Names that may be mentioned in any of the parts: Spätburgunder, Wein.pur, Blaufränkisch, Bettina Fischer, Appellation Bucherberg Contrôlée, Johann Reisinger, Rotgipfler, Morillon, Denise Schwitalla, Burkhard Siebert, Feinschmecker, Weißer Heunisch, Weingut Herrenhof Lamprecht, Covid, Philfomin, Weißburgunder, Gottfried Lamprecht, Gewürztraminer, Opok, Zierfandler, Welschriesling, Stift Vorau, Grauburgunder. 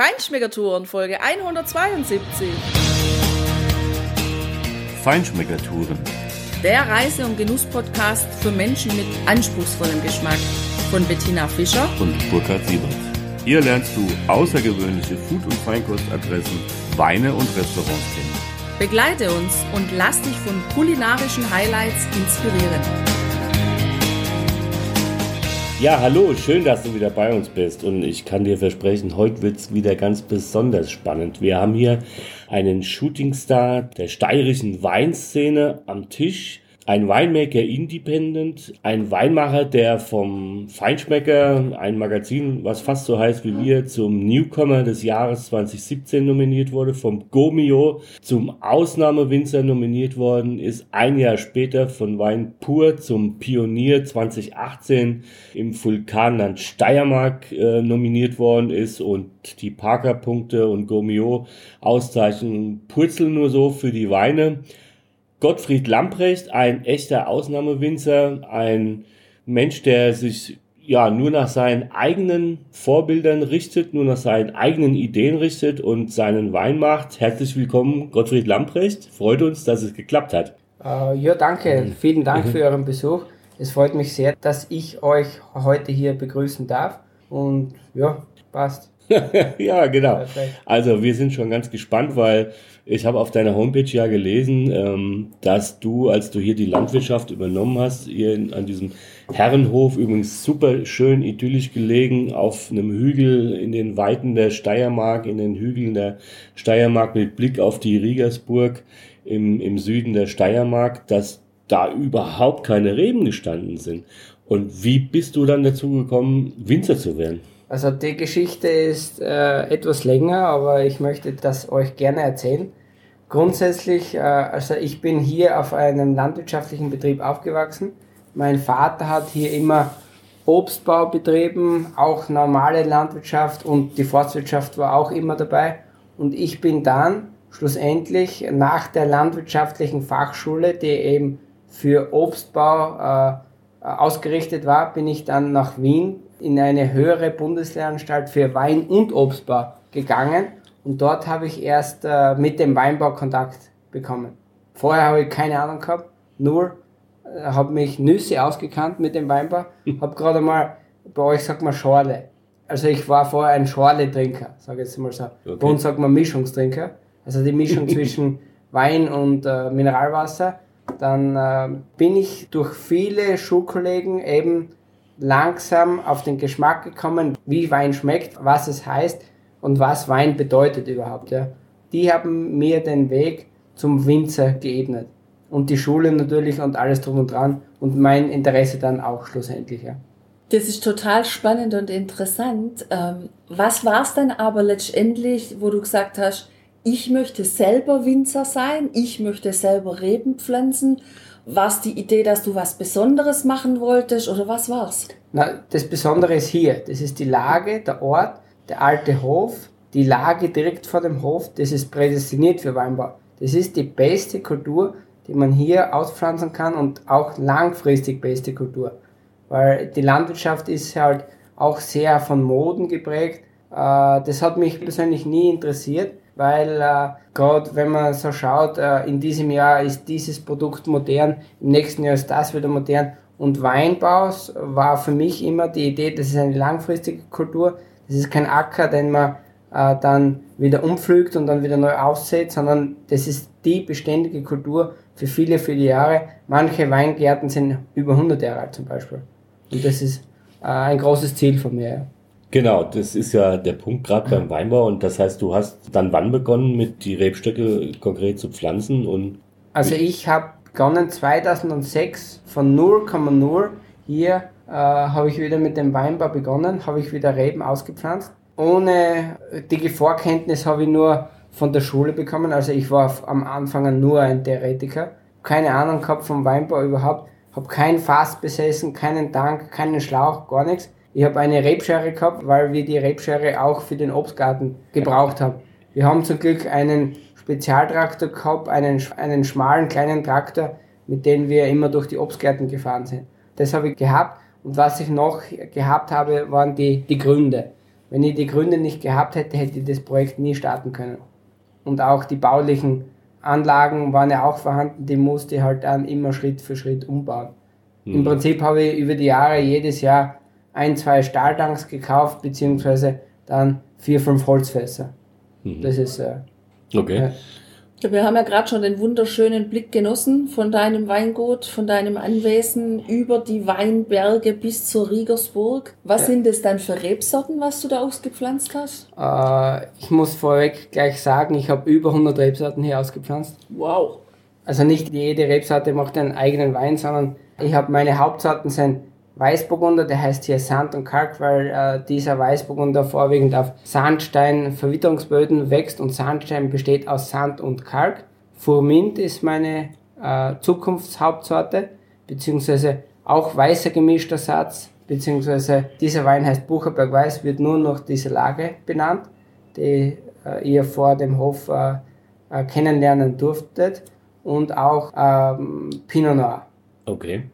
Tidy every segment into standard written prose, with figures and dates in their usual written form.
Feinschmecker-Touren, Folge 172. Feinschmecker-Touren. Der Reise- und Genuss-Podcast für Menschen mit anspruchsvollem Geschmack von Bettina Fischer und Burkhard Siebert. Hier lernst du außergewöhnliche Food- und Feinkostadressen, Weine und Restaurants kennen. Begleite uns und lass dich von kulinarischen Highlights inspirieren. Ja, hallo, schön, dass du wieder bei uns bist und ich kann dir versprechen, heute wird es wieder ganz besonders spannend. Wir haben hier einen Shootingstar der steirischen Weinszene am Tisch, ein Winemaker Independent, ein Weinmacher, der vom Feinschmecker, ein Magazin, was fast so heißt wie wir, zum Newcomer des Jahres 2017 nominiert wurde, vom Gomio zum Ausnahmewinzer nominiert worden ist, ein Jahr später von Wein pur zum Pionier 2018 im Vulkanland Steiermark nominiert worden ist und die Parker-Punkte und Gomio-Auszeichnungen purzeln nur so für die Weine. Gottfried Lamprecht, ein echter Ausnahmewinzer, ein Mensch, der sich ja nur nach seinen eigenen Vorbildern richtet, nur nach seinen eigenen Ideen richtet und seinen Wein macht. Herzlich willkommen, Gottfried Lamprecht. Freut uns, dass es geklappt hat. Ja, danke. Vielen Dank für euren Besuch. Es freut mich sehr, dass ich euch heute hier begrüßen darf. Und ja, passt. Ja, genau. Also wir sind schon ganz gespannt, weil ich habe auf deiner Homepage ja gelesen, dass du, als du hier die Landwirtschaft übernommen hast, hier an diesem Herrenhof, übrigens super schön idyllisch gelegen, auf einem Hügel in den Weiten der Steiermark, in den Hügeln der Steiermark mit Blick auf die Riegersburg im Süden der Steiermark, dass da überhaupt keine Reben gestanden sind. Und wie bist du dann dazu gekommen, Winzer zu werden? Also die Geschichte ist etwas länger, aber ich möchte das euch gerne erzählen. Grundsätzlich, also ich bin hier auf einem landwirtschaftlichen Betrieb aufgewachsen. Mein Vater hat hier immer Obstbau betrieben, auch normale Landwirtschaft und die Forstwirtschaft war auch immer dabei. Und ich bin dann schlussendlich nach der landwirtschaftlichen Fachschule, die eben für Obstbau ausgerichtet war, bin ich dann nach Wien in eine höhere Bundeslehranstalt für Wein- und Obstbau gegangen und dort habe ich erst mit dem Weinbau Kontakt bekommen. Vorher habe ich keine Ahnung gehabt, nur habe mich Nüsse ausgekannt mit dem Weinbau, habe gerade mal, bei euch sagt man Schorle, also ich war vorher ein Schorle-Trinker, sage ich jetzt mal so, okay. Bei uns sagt man Mischungstrinker, also die Mischung zwischen Wein und Mineralwasser, dann bin ich durch viele Schulkollegen eben langsam auf den Geschmack gekommen, wie Wein schmeckt, was es heißt und was Wein bedeutet überhaupt. Ja. Die haben mir den Weg zum Winzer geebnet und die Schule natürlich und alles drum und dran und mein Interesse dann auch schlussendlich. Ja. Das ist total spannend und interessant. Was war es denn aber letztendlich, wo du gesagt hast, ich möchte selber Winzer sein, ich möchte selber Reben pflanzen? War es die Idee, dass du was Besonderes machen wolltest oder was war's? Na, das Besondere ist hier. Das ist die Lage, der Ort, der alte Hof, die Lage direkt vor dem Hof, das ist prädestiniert für Weinbau. Das ist die beste Kultur, die man hier auspflanzen kann und auch langfristig beste Kultur. Weil die Landwirtschaft ist halt auch sehr von Moden geprägt. Das hat mich persönlich nie interessiert. Weil gerade wenn man so schaut, in diesem Jahr ist dieses Produkt modern, im nächsten Jahr ist das wieder modern. Und Weinbau war für mich immer die Idee, das ist eine langfristige Kultur, das ist kein Acker, den man dann wieder umpflügt und dann wieder neu aussät, sondern das ist die beständige Kultur für viele, viele Jahre. Manche Weingärten sind über 100 Jahre alt zum Beispiel. Und das ist ein großes Ziel von mir. Ja. Genau, das ist ja der Punkt gerade beim Weinbau und das heißt, du hast dann wann begonnen, mit die Rebstöcke konkret zu pflanzen? Und also ich habe begonnen 2006 von 0,0 hier habe ich wieder mit dem Weinbau begonnen, habe ich wieder Reben ausgepflanzt. Ohne die Vorkenntnis habe ich nur von der Schule bekommen, also ich war am Anfang nur ein Theoretiker, keine Ahnung gehabt vom Weinbau überhaupt, habe kein Fass besessen, keinen Tank, keinen Schlauch, gar nichts. Ich habe eine Rebschere gehabt, weil wir die Rebschere auch für den Obstgarten gebraucht haben. Wir haben zum Glück einen Spezialtraktor gehabt, einen schmalen kleinen Traktor, mit dem wir immer durch die Obstgärten gefahren sind. Das habe ich gehabt und was ich noch gehabt habe, waren die Gründe. Wenn ich die Gründe nicht gehabt hätte, hätte ich das Projekt nie starten können. Und auch die baulichen Anlagen waren ja auch vorhanden, die musste ich halt dann immer Schritt für Schritt umbauen. Mhm. Im Prinzip habe ich über die Jahre jedes Jahr 1-2 Stahltanks gekauft, beziehungsweise dann 4-5 Holzfässer. Mhm. Das ist okay. Ja. Wir haben ja gerade schon den wunderschönen Blick genossen von deinem Weingut, von deinem Anwesen über die Weinberge bis zur Riegersburg. Was sind das dann für Rebsorten, was du da ausgepflanzt hast? Ich muss vorweg gleich sagen, ich habe über 100 Rebsorten hier ausgepflanzt. Wow! Also nicht jede Rebsorte macht einen eigenen Wein, sondern ich habe meine Hauptsorten sind Weißburgunder, der heißt hier Sand und Kalk, weil dieser Weißburgunder vorwiegend auf Sandstein-Verwitterungsböden wächst und Sandstein besteht aus Sand und Kalk. Furmint ist meine Zukunftshauptsorte, beziehungsweise auch weißer gemischter Satz, beziehungsweise dieser Wein heißt Bucherberg Weiß, wird nur noch diese Lage benannt, die ihr vor dem Hof kennenlernen durftet, und auch Pinot Noir. Okay.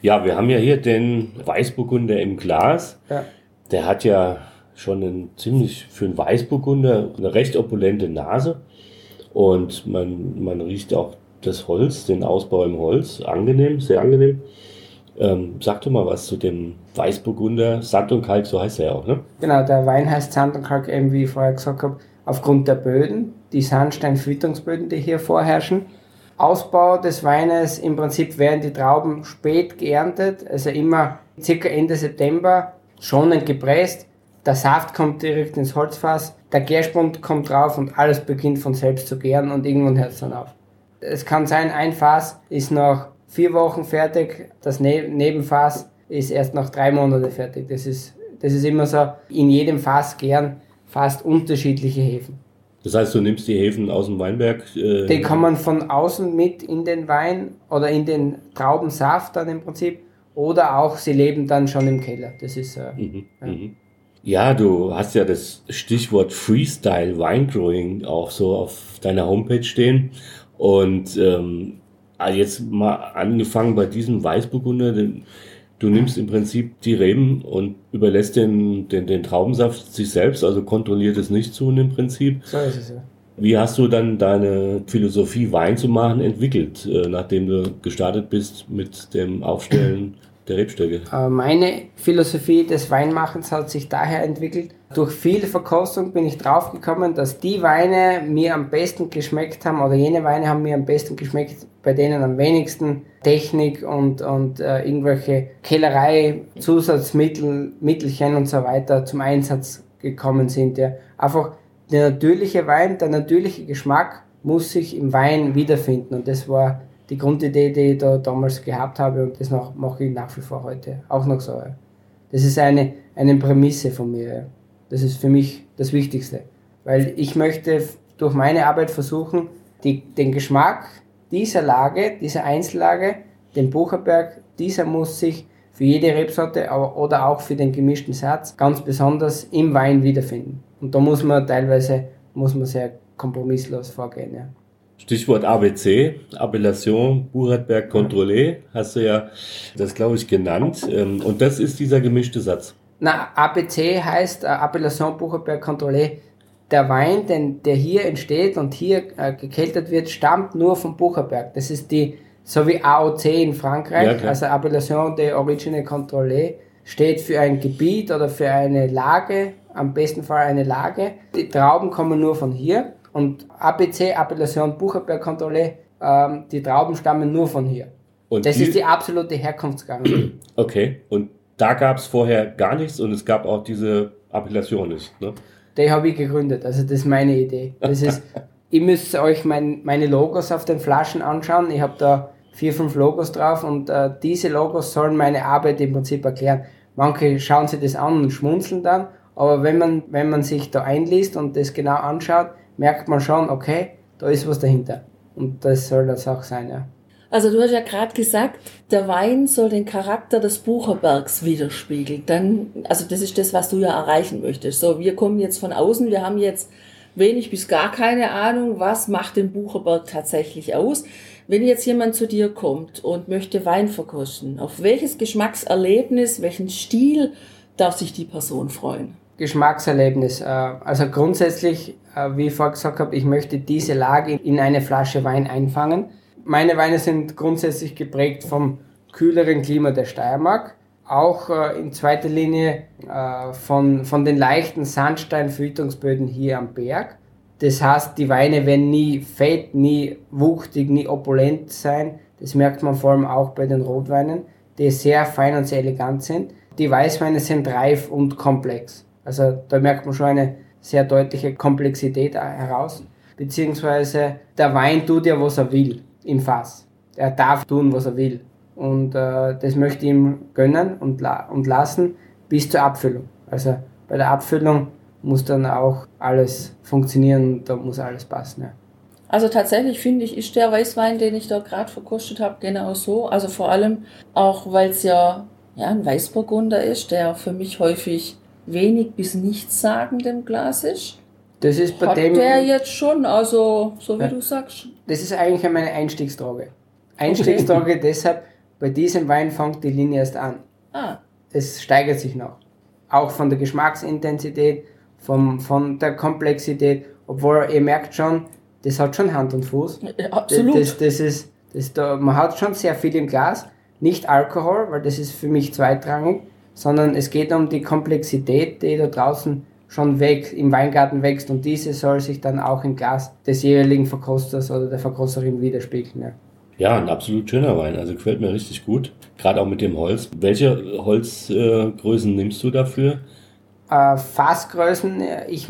Ja, wir haben ja hier den Weißburgunder im Glas. Ja. Der hat ja schon für einen Weißburgunder eine recht opulente Nase. Und man riecht auch das Holz, den Ausbau im Holz. Angenehm, sehr angenehm. Sag doch mal was zu dem Weißburgunder. Sand und Kalk, so heißt er ja auch, ne? Genau, der Wein heißt Sand und Kalk, eben wie ich vorher gesagt habe, aufgrund der Böden, die Sandstein-Verwitterungsböden, die hier vorherrschen. Ausbau des Weines, im Prinzip werden die Trauben spät geerntet, also immer ca. Ende September, schonend gepresst, der Saft kommt direkt ins Holzfass, der Gärspund kommt drauf und alles beginnt von selbst zu gären und irgendwann hört es dann auf. Es kann sein, ein Fass ist nach 4 Wochen fertig, das Nebenfass ist erst nach 3 Monaten fertig. Das ist immer so, in jedem Fass gären fast unterschiedliche Hefen. Das heißt, du nimmst die Hefen aus dem Weinberg? Die kann man von außen mit in den Wein oder in den Traubensaft dann im Prinzip. Oder auch, sie leben dann schon im Keller. Das ist Ja, du hast ja das Stichwort Freestyle Wine-Growing auch so auf deiner Homepage stehen. Und jetzt mal angefangen bei diesem Weißburgunder. Du nimmst im Prinzip die Reben und überlässt den Traubensaft sich selbst, also kontrolliert es nicht zu im Prinzip. So ist es ja. Wie hast du dann deine Philosophie, Wein zu machen, entwickelt, nachdem du gestartet bist mit dem Aufstellen der Rebstöcke? Meine Philosophie des Weinmachens hat sich daher entwickelt. Durch viel Verkostung bin ich draufgekommen, dass die Weine mir am besten geschmeckt haben, oder jene Weine haben mir am besten geschmeckt, bei denen am wenigsten Technik und irgendwelche Kellerei, Zusatzmittel, Mittelchen und so weiter zum Einsatz gekommen sind. Ja. Einfach der natürliche Wein, der natürliche Geschmack muss sich im Wein wiederfinden, und das war die Grundidee, die ich da damals gehabt habe, und das mache ich nach wie vor heute auch noch so. Ja. Das ist eine Prämisse von mir. Ja. Das ist für mich das Wichtigste, weil ich möchte durch meine Arbeit versuchen, den Geschmack dieser Lage, dieser Einzellage, den Bucherberg, dieser muss sich für jede Rebsorte oder auch für den gemischten Satz ganz besonders im Wein wiederfinden. Und da muss man teilweise sehr kompromisslos vorgehen. Ja. Stichwort ABC, Appellation Bucherberg Contrôlée, hast du ja das, glaube ich, genannt. Und das ist dieser gemischte Satz. Na, ABC heißt Appellation Bucherberg Contrôlée. Der Wein, der hier entsteht und hier gekeltert wird, stammt nur vom Bucherberg. Das ist so wie AOC in Frankreich, ja, also Appellation de Origine Contrôlée, steht für ein Gebiet oder für eine Lage, am besten Fall eine Lage. Die Trauben kommen nur von hier, und ABC, Appellation Bucherberg Contrôlée, die Trauben stammen nur von hier. Und das ist die absolute Herkunftsgarantie. Okay, und da gab es vorher gar nichts, und es gab auch diese Appellation nicht, ne? Die habe ich gegründet, also das ist meine Idee. Das ist, ihr müsst euch meine Logos auf den Flaschen anschauen, ich habe da 4-5 Logos drauf, und diese Logos sollen meine Arbeit im Prinzip erklären. Manche schauen sich das an und schmunzeln dann, aber wenn man sich da einliest und das genau anschaut, merkt man schon, okay, da ist was dahinter, und das soll das auch sein, ja. Also du hast ja gerade gesagt, der Wein soll den Charakter des Bucherbergs widerspiegeln. Also das ist das, was du ja erreichen möchtest. So, wir kommen jetzt von außen, wir haben jetzt wenig bis gar keine Ahnung, was macht den Bucherberg tatsächlich aus. Wenn jetzt jemand zu dir kommt und möchte Wein verkosten, auf welches Geschmackserlebnis, welchen Stil darf sich die Person freuen? Geschmackserlebnis. Also grundsätzlich, wie ich vorher gesagt habe, ich möchte diese Lage in eine Flasche Wein einfangen. Meine Weine sind grundsätzlich geprägt vom kühleren Klima der Steiermark, auch in zweiter Linie von den leichten Sandsteinverhütungsböden hier am Berg. Das heißt, die Weine werden nie fett, nie wuchtig, nie opulent sein. Das merkt man vor allem auch bei den Rotweinen, die sehr fein und sehr elegant sind. Die Weißweine sind reif und komplex. Also da merkt man schon eine sehr deutliche Komplexität heraus. Beziehungsweise der Wein tut ja, was er will im Fass. Er darf tun, was er will. Und das möchte ich ihm gönnen und lassen bis zur Abfüllung. Also bei der Abfüllung muss dann auch alles funktionieren, da muss alles passen. Ja. Also tatsächlich finde ich, ist der Weißwein, den ich da gerade verkostet habe, genau so. Also vor allem auch, weil es ja ein Weißburgunder ist, der für mich häufig wenig bis nichts sagend im Glas ist. Das ist bei dem der jetzt schon, also so wie ja, du sagst. Das ist eigentlich meine Einstiegsdroge. Okay. Deshalb, bei diesem Wein fängt die Linie erst an. Ah. Es steigert sich noch. Auch von der Geschmacksintensität, von der Komplexität, obwohl ihr merkt schon, das hat schon Hand und Fuß. Ja, absolut. Man hat schon sehr viel im Glas. Nicht Alkohol, weil das ist für mich zweitrangig, sondern es geht um die Komplexität, die da draußen schon im Weingarten wächst, und diese soll sich dann auch im Glas des jeweiligen Verkosters oder der Verkosterin widerspiegeln. Ja. Ja, ein absolut schöner Wein, also gefällt mir richtig gut, gerade auch mit dem Holz. Welche Holzgrößen nimmst du dafür? Fassgrößen, ich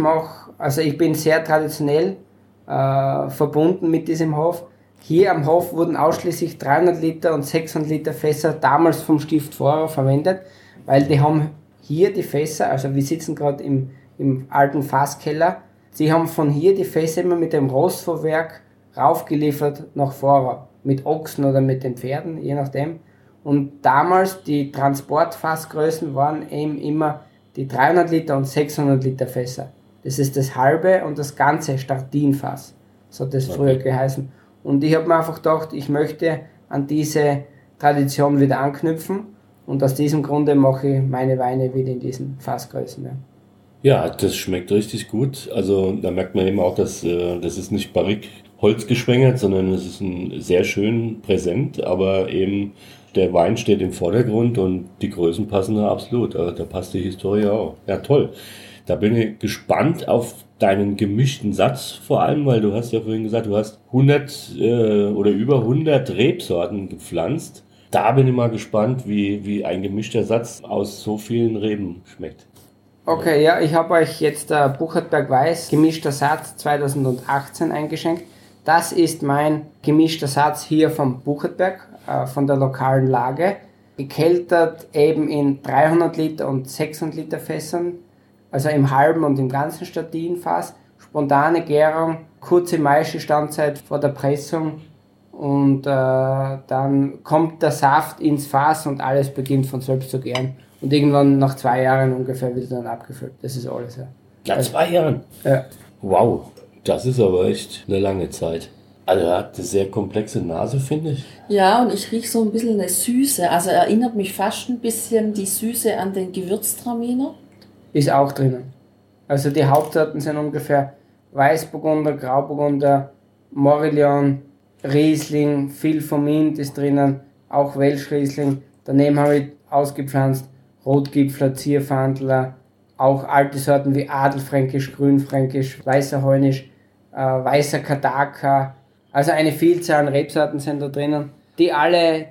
bin sehr traditionell verbunden mit diesem Hof. Hier am Hof wurden ausschließlich 300 Liter und 600 Liter Fässer damals vom Stift Vorau verwendet, weil die haben hier die Fässer, also wir sitzen gerade im alten Fasskeller, sie haben von hier die Fässer immer mit dem Rostvorwerk raufgeliefert nach Vorau, mit Ochsen oder mit den Pferden, je nachdem. Und damals die Transportfassgrößen waren eben immer die 300 Liter und 600 Liter Fässer. Das ist das halbe und das ganze Startinfass, so hat das früher geheißen. Und ich habe mir einfach gedacht, ich möchte an diese Tradition wieder anknüpfen, und aus diesem Grunde mache ich meine Weine wieder in diesen Fassgrößen. Ja. Ja, das schmeckt richtig gut. Also da merkt man eben auch, dass das ist nicht barrique Holz geschwängert, sondern es ist ein sehr schön präsent, aber eben der Wein steht im Vordergrund und die Größen passen da absolut. Also da passt die Historie auch. Ja, toll. Da bin ich gespannt auf deinen gemischten Satz vor allem, weil du hast ja vorhin gesagt, du hast 100 oder über 100 Rebsorten gepflanzt. Da bin ich mal gespannt, wie ein gemischter Satz aus so vielen Reben schmeckt. Okay, ja, ich habe euch jetzt der Bucherberg Weiß gemischter Satz 2018 eingeschenkt. Das ist mein gemischter Satz hier vom Bucherberg, von der lokalen Lage. Gekeltert eben in 300 Liter und 600 Liter Fässern, also im halben und im ganzen Statinfass. Spontane Gärung, kurze maische Standzeit vor der Pressung, und dann kommt der Saft ins Fass und alles beginnt von selbst zu gären. Und irgendwann nach 2 Jahren ungefähr wird dann abgefüllt. Das ist alles. Ja. Nach 2 Jahren? Ja. Wow, das ist aber echt eine lange Zeit. Also er hat eine sehr komplexe Nase, finde ich. Ja, und ich rieche so ein bisschen eine Süße. Also erinnert mich fast ein bisschen die Süße an den Gewürztraminer. Ist auch drinnen. Also die Hauptsorten sind ungefähr Weißburgunder, Grauburgunder, Morillon, Riesling, Philfomin ist drinnen, auch Welschriesling. Daneben habe ich ausgepflanzt Rotgipfler, Zierfandler, auch alte Sorten wie Adelfränkisch, Grünfränkisch, Weißer Heunisch, Weißer Kadaka. Also eine Vielzahl an Rebsorten sind da drinnen, die alle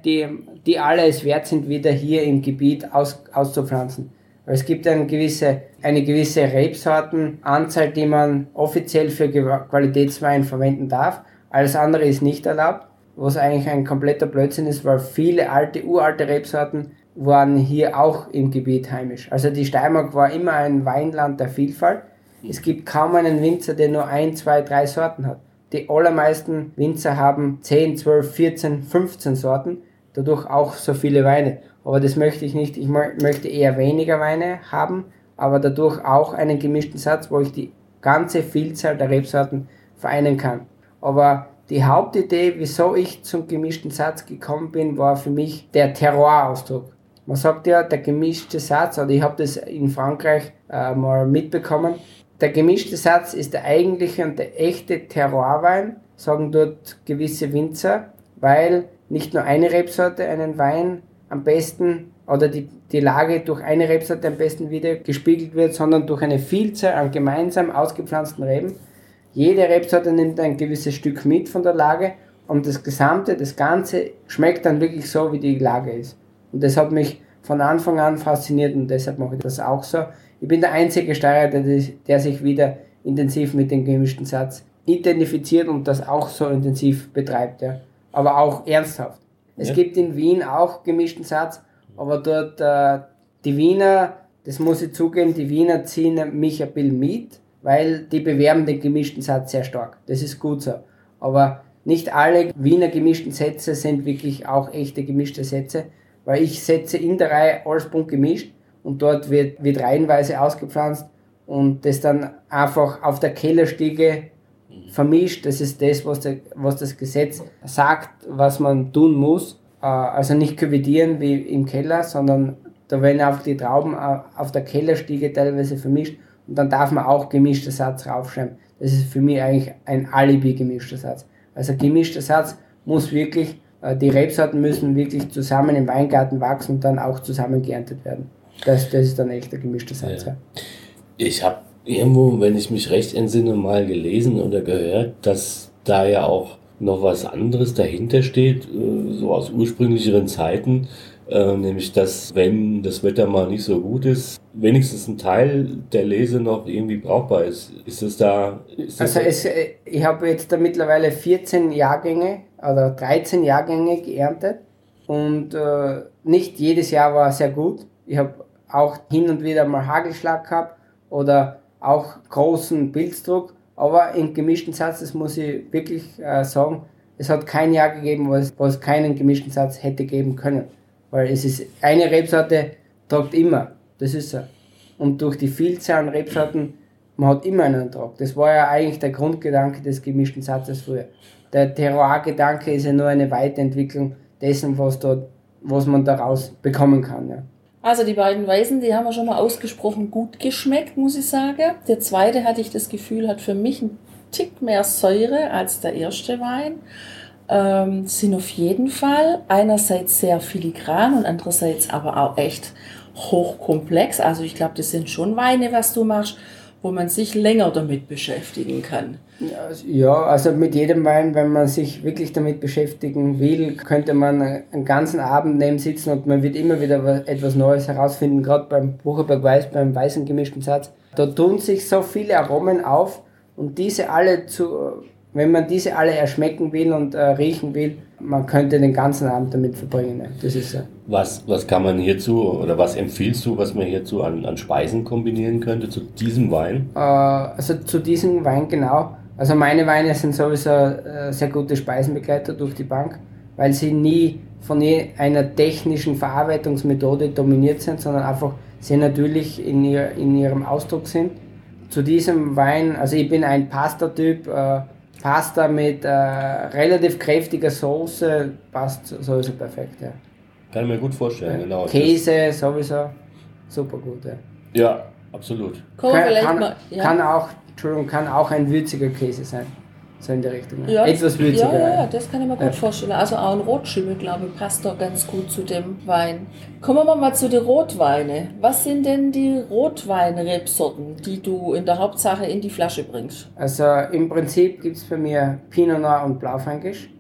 es wert sind, wieder hier im Gebiet auszupflanzen. Aber es gibt eine gewisse Rebsortenanzahl, die man offiziell für Qualitätswein verwenden darf. Alles andere ist nicht erlaubt, was eigentlich ein kompletter Blödsinn ist, weil viele uralte Rebsorten waren hier auch im Gebiet heimisch. Also die Steiermark war immer ein Weinland der Vielfalt. Es gibt kaum einen Winzer, der nur 1, 2, 3 Sorten hat. Die allermeisten Winzer haben 10, 12, 14, 15 Sorten, dadurch auch so viele Weine. Aber das möchte ich nicht. Ich möchte eher weniger Weine haben, aber dadurch auch einen gemischten Satz, wo ich die ganze Vielzahl der Rebsorten vereinen kann. Aber die Hauptidee, wieso ich zum gemischten Satz gekommen bin, war für mich der Terroir-Ausdruck. man sagt ja, der gemischte Satz, oder ich habe das in Frankreich mal mitbekommen, der gemischte Satz ist der eigentliche und der echte Terroirwein, sagen dort gewisse Winzer, weil nicht nur eine Rebsorte einen Wein am besten oder die Lage durch eine Rebsorte am besten wieder gespiegelt wird, sondern durch eine Vielzahl an gemeinsam ausgepflanzten Reben. Jede Rebsorte nimmt ein gewisses Stück mit von der Lage und das Ganze schmeckt dann wirklich so, wie die Lage ist. Und das hat mich von Anfang an fasziniert und deshalb mache ich das auch so. Ich bin der einzige Steirer, der sich wieder intensiv mit dem gemischten Satz identifiziert und das auch so intensiv betreibt, ja. Aber auch ernsthaft. Es gibt in Wien auch gemischten Satz, aber dort die Wiener, das muss ich zugeben, die Wiener ziehen mich ein bisschen mit, weil die bewerben den gemischten Satz sehr stark. Das ist gut so. Aber nicht alle Wiener gemischten Sätze sind wirklich auch echte gemischte Sätze, weil ich setze in der Reihe alles bunt gemischt und dort wird reihenweise ausgepflanzt und das dann einfach auf der Kellerstiege vermischt. Das ist das, was das Gesetz sagt, was man tun muss. Also nicht küvetieren wie im Keller, sondern da werden auch die Trauben auf der Kellerstiege teilweise vermischt und dann darf man auch gemischter Satz raufschreiben. Das ist für mich eigentlich ein Alibi gemischter Satz. Also gemischter Satz muss wirklich, die Rebsorten müssen wirklich zusammen im Weingarten wachsen und dann auch zusammen geerntet werden. Das ist dann echt der gemischte Satz. Ja. Ich habe irgendwo, wenn ich mich recht entsinne, mal gelesen oder gehört, dass da ja auch noch was anderes dahinter steht, so aus ursprünglicheren Zeiten, nämlich dass, wenn das Wetter mal nicht so gut ist, wenigstens ein Teil der Lese noch irgendwie brauchbar ist. Ist es da? Ich habe jetzt da mittlerweile 14 Jahrgänge oder 13 Jahrgänge geerntet und nicht jedes Jahr war sehr gut. Ich habe auch hin und wieder mal Hagelschlag gehabt oder auch großen Pilzdruck, aber im gemischten Satz, das muss ich wirklich sagen, es hat kein Jahr gegeben, wo es keinen gemischten Satz hätte geben können. Weil es ist, eine Rebsorte tragt immer, das ist so. Und durch die Vielzahl an Rebsorten, man hat immer einen Trag. Das war ja eigentlich der Grundgedanke des gemischten Satzes früher. Der Terroir-Gedanke ist ja nur eine Weiterentwicklung dessen, was man daraus bekommen kann. Ja. Also die beiden Weißen, die haben wir schon mal ausgesprochen gut geschmeckt, muss ich sagen. Der zweite, hatte ich das Gefühl, hat für mich einen Tick mehr Säure als der erste Wein. Sind auf jeden Fall einerseits sehr filigran und andererseits aber auch echt hochkomplex. Also ich glaube, das sind schon Weine, was du machst, wo man sich länger damit beschäftigen kann. Ja, also mit jedem Wein, wenn man sich wirklich damit beschäftigen will, könnte man einen ganzen Abend neben sitzen und man wird immer wieder etwas Neues herausfinden, gerade beim Bucherberg Weiß, beim weißen gemischten Satz. Da tun sich so viele Aromen auf und wenn man diese alle erschmecken will und riechen will, man könnte den ganzen Abend damit verbringen. Ne? Das ist so. Was kann man hierzu oder was empfiehlst du, was man hierzu an Speisen kombinieren könnte zu diesem Wein? Also zu diesem Wein genau. Also meine Weine sind sowieso sehr gute Speisenbegleiter durch die Bank, weil sie nie von einer technischen Verarbeitungsmethode dominiert sind, sondern einfach sehr natürlich in ihrem Ausdruck sind. Zu diesem Wein, also ich bin ein Pasta-Typ, Pasta mit relativ kräftiger Soße passt sowieso perfekt, ja. Kann ich mir gut vorstellen, genau. Käse sowieso super gut, ja. Ja, absolut. Kann auch ein würziger Käse sein, so in der Richtung. Ja, etwas würziger. Ja, das kann ich mir gut vorstellen. Also auch ein Rotschimmel, glaube ich, passt da ganz gut zu dem Wein. Kommen wir mal zu den Rotweinen. Was sind denn die Rotweinrebsorten, die du in der Hauptsache in die Flasche bringst? Also im Prinzip gibt es bei mir Pinot Noir und Blaufränkisch,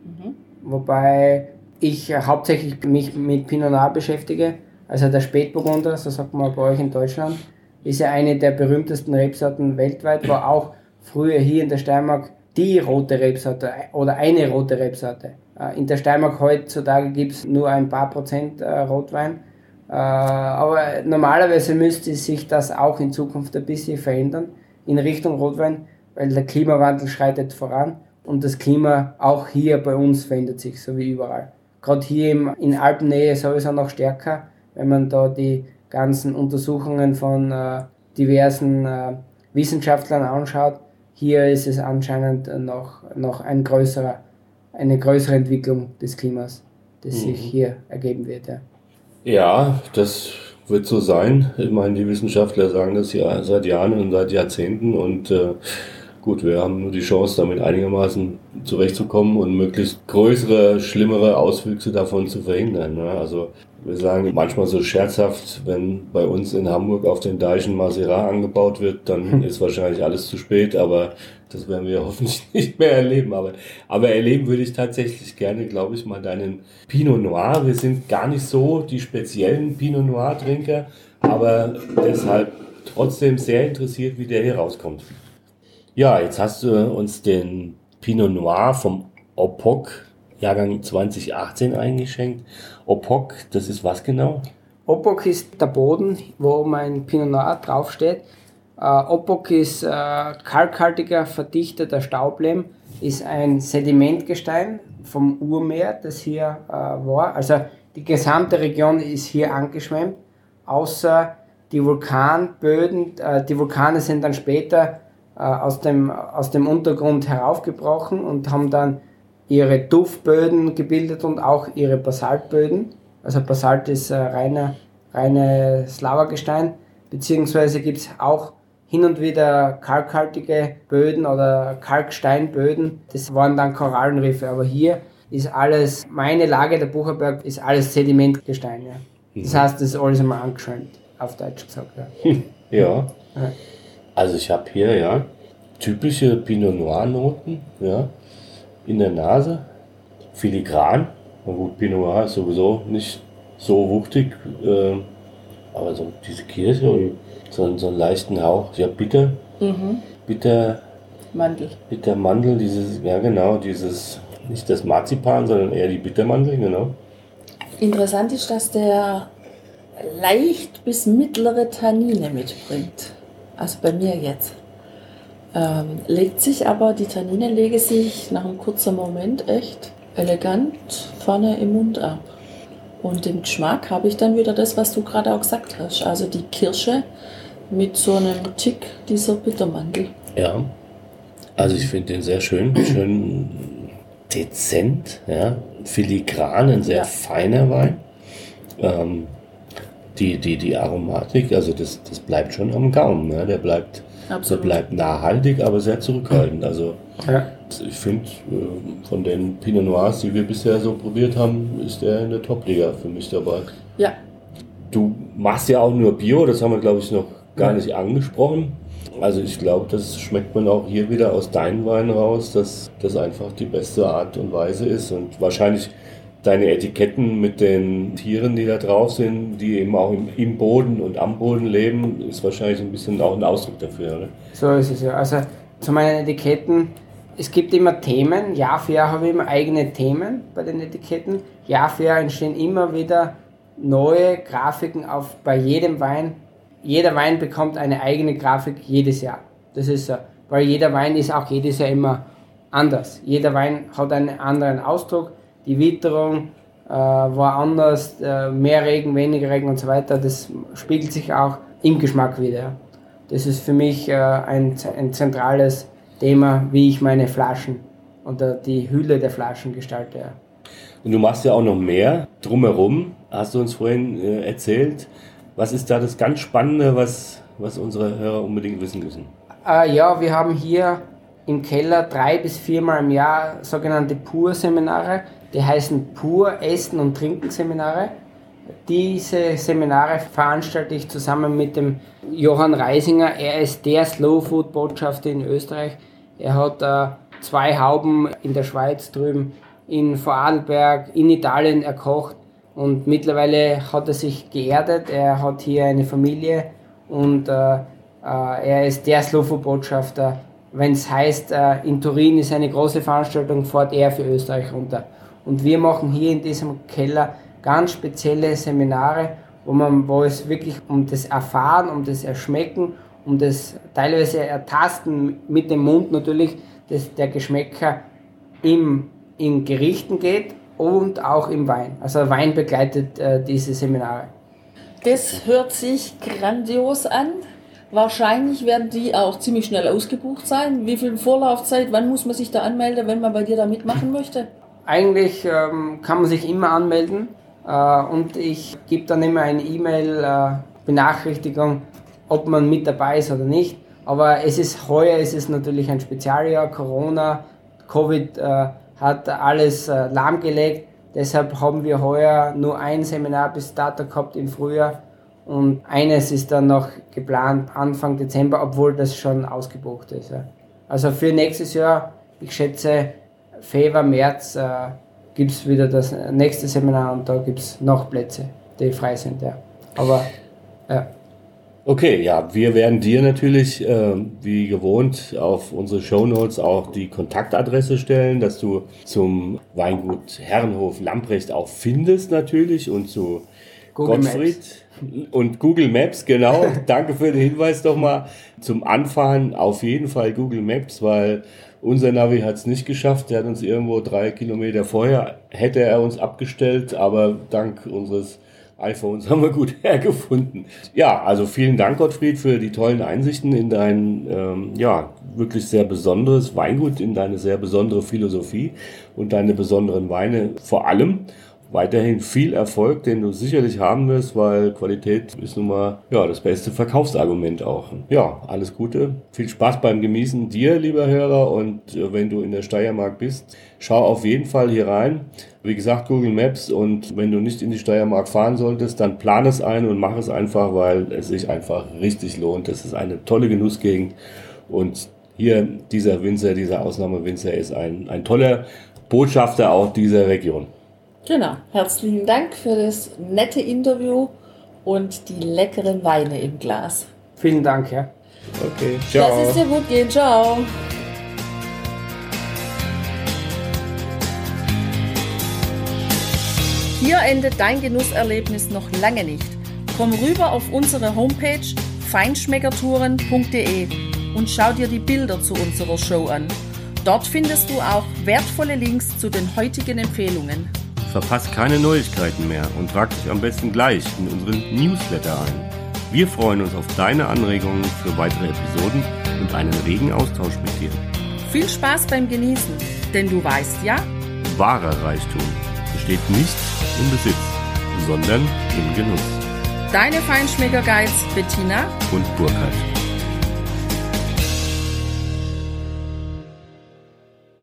wobei ich hauptsächlich mich mit Pinot Noir beschäftige. Also der Spätburgunder, so sagt man bei euch in Deutschland, ist ja eine der berühmtesten Rebsorten weltweit, war auch früher hier in der Steiermark die rote Rebsorte oder eine rote Rebsorte. In der Steiermark heutzutage gibt es nur ein paar Prozent Rotwein, aber normalerweise müsste sich das auch in Zukunft ein bisschen verändern in Richtung Rotwein, weil der Klimawandel schreitet voran und das Klima auch hier bei uns verändert sich, so wie überall. Gerade hier in Alpennähe sowieso noch stärker, wenn man da die ganzen Untersuchungen von diversen Wissenschaftlern anschaut. Hier ist es anscheinend noch eine größere Entwicklung des Klimas, das sich hier ergeben wird. Ja. Ja, das wird so sein. Ich meine, die Wissenschaftler sagen das ja seit Jahren und seit Jahrzehnten und gut, wir haben nur die Chance, damit einigermaßen zurechtzukommen und möglichst größere, schlimmere Auswüchse davon zu verhindern. Ne? Also wir sagen manchmal so scherzhaft, wenn bei uns in Hamburg auf den Deichen Masera angebaut wird, dann ist wahrscheinlich alles zu spät, aber das werden wir hoffentlich nicht mehr erleben. Aber erleben würde ich tatsächlich gerne, glaube ich, mal deinen Pinot Noir. Wir sind gar nicht so die speziellen Pinot Noir Trinker, aber deshalb trotzdem sehr interessiert, wie der hier rauskommt. Ja, jetzt hast du uns den Pinot Noir vom Opok Jahrgang 2018 eingeschenkt. Opok, das ist was genau? Opok ist der Boden, wo mein Pinot Noir draufsteht. Opok ist kalkhaltiger, verdichteter Staublehm, ist ein Sedimentgestein vom Urmeer, das hier war. Also die gesamte Region ist hier angeschwemmt, außer die Vulkanböden. Die Vulkane sind dann später aus dem Untergrund heraufgebrochen und haben dann ihre Tuffböden gebildet und auch ihre Basaltböden. Also Basalt ist reines Lavagestein, beziehungsweise gibt es auch hin und wieder kalkhaltige Böden oder Kalksteinböden. Das waren dann Korallenriffe, aber hier ist alles, meine Lage, der Bucherberg, ist alles Sedimentgestein. Ja. Das heißt, das ist alles immer angeschwemmt, auf Deutsch gesagt. Ja. Ja. Ja. Also ich habe hier ja typische Pinot Noir Noten, ja, in der Nase, filigran. Na gut, Pinot Noir ist sowieso nicht so wuchtig, aber so diese Kirsche und so einen leichten Hauch, ja, bitter, Bittermandel, dieses, ja genau, dieses, nicht das Marzipan, sondern eher die Bittermandel, genau. Interessant ist, dass der leicht bis mittlere Tannine mitbringt. Also bei mir jetzt. Legt sich aber, die Tannine lege sich nach einem kurzen Moment echt elegant vorne im Mund ab. Und im Geschmack habe ich dann wieder das, was du gerade auch gesagt hast. Also die Kirsche mit so einem Tick dieser Bittermandel. Ja, also ich finde den sehr schön, schön dezent, ja, filigran, ein sehr feiner Wein. Die Aromatik, also das bleibt schon am Gaumen, ne? Der bleibt, nachhaltig, aber sehr zurückhaltend. Also ja. Ich finde, von den Pinot Noirs, die wir bisher so probiert haben, ist der in der Top-Liga für mich dabei. Ja. Du machst ja auch nur Bio, das haben wir, glaube ich, noch gar nicht angesprochen. Also ich glaube, das schmeckt man auch hier wieder aus deinen Weinen raus, dass das einfach die beste Art und Weise ist und wahrscheinlich deine Etiketten mit den Tieren, die da drauf sind, die eben auch im Boden und am Boden leben, ist wahrscheinlich ein bisschen auch ein Ausdruck dafür, oder? So ist es ja. Also zu meinen Etiketten, es gibt immer Themen. Jahr für Jahr habe ich immer eigene Themen bei den Etiketten. Jahr für Jahr entstehen immer wieder neue Grafiken bei jedem Wein. Jeder Wein bekommt eine eigene Grafik jedes Jahr. Das ist so, weil jeder Wein ist auch jedes Jahr immer anders. Jeder Wein hat einen anderen Ausdruck. Die Witterung war anders, mehr Regen, weniger Regen und so weiter. Das spiegelt sich auch im Geschmack wieder. Das ist für mich ein zentrales Thema, wie ich meine Flaschen und die Hülle der Flaschen gestalte. Ja. Und du machst ja auch noch mehr drumherum, hast du uns vorhin erzählt. Was ist da das ganz Spannende, was unsere Hörer unbedingt wissen müssen? Ja, wir haben hier im Keller 3 bis 4 Mal im Jahr sogenannte Pur-Seminare. Die heißen Pur-Essen- und Trinken-Seminare. Diese Seminare veranstalte ich zusammen mit dem Johann Reisinger. Er ist der Slow-Food-Botschafter in Österreich. Er hat 2 Hauben in der Schweiz drüben, in Vorarlberg, in Italien erkocht. Und mittlerweile hat er sich geerdet. Er hat hier eine Familie und er ist der Slow-Food-Botschafter. Wenn es heißt, in Turin ist eine große Veranstaltung, fährt er für Österreich runter. Und wir machen hier in diesem Keller ganz spezielle Seminare, wo es wirklich um das Erfahren, um das Erschmecken, um das teilweise Ertasten mit dem Mund natürlich, dass der Geschmäcker in Gerichten geht und auch im Wein. Also Wein begleitet diese Seminare. Das hört sich grandios an. Wahrscheinlich werden die auch ziemlich schnell ausgebucht sein. Wie viel Vorlaufzeit, wann muss man sich da anmelden, wenn man bei dir da mitmachen möchte? Eigentlich kann man sich immer anmelden. und ich gebe dann immer eine E-Mail-Benachrichtigung, ob man mit dabei ist oder nicht. Aber es ist heuer, es ist natürlich ein Spezialjahr, Corona, Covid hat alles lahmgelegt. Deshalb haben wir heuer nur ein Seminar bis dato gehabt im Frühjahr und eines ist dann noch geplant Anfang Dezember, obwohl das schon ausgebucht ist. Ja. Also für nächstes Jahr, ich schätze Februar, März gibt es wieder das nächste Seminar und da gibt es noch Plätze, die frei sind. Ja. Aber ja. Okay, ja, wir werden dir natürlich wie gewohnt auf unsere Shownotes auch die Kontaktadresse stellen, dass du zum Weingut Herrenhof Lamprecht auch findest natürlich und zu Google Gottfried Maps. Und Google Maps, genau. Danke für den Hinweis nochmal. Zum Anfahren auf jeden Fall Google Maps, weil unser Navi hat es nicht geschafft. Der hat uns irgendwo 3 Kilometer vorher, hätte er uns abgestellt, aber dank unseres iPhones haben wir gut hergefunden. Ja, also vielen Dank, Gottfried, für die tollen Einsichten in dein wirklich sehr besonderes Weingut, in deine sehr besondere Philosophie und deine besonderen Weine vor allem. Weiterhin viel Erfolg, den du sicherlich haben wirst, weil Qualität ist nun mal das beste Verkaufsargument auch. Ja, alles Gute, viel Spaß beim Genießen dir, lieber Hörer, und wenn du in der Steiermark bist, schau auf jeden Fall hier rein. Wie gesagt, Google Maps, und wenn du nicht in die Steiermark fahren solltest, dann plan es ein und mach es einfach, weil es sich einfach richtig lohnt. Das ist eine tolle Genussgegend und hier dieser Winzer, dieser Ausnahmewinzer ist ein toller Botschafter auch dieser Region. Genau, herzlichen Dank für das nette Interview und die leckeren Weine im Glas. Vielen Dank, ja. Okay, ciao. Lass es dir gut gehen, ciao. Hier endet dein Genusserlebnis noch lange nicht. Komm rüber auf unsere Homepage feinschmeckertouren.de und schau dir die Bilder zu unserer Show an. Dort findest du auch wertvolle Links zu den heutigen Empfehlungen. Verpasst keine Neuigkeiten mehr und trag dich am besten gleich in unseren Newsletter ein. Wir freuen uns auf deine Anregungen für weitere Episoden und einen regen Austausch mit dir. Viel Spaß beim Genießen, denn du weißt ja, wahrer Reichtum besteht nicht im Besitz, sondern im Genuss. Deine Feinschmecker-Guides Bettina und Burkhard.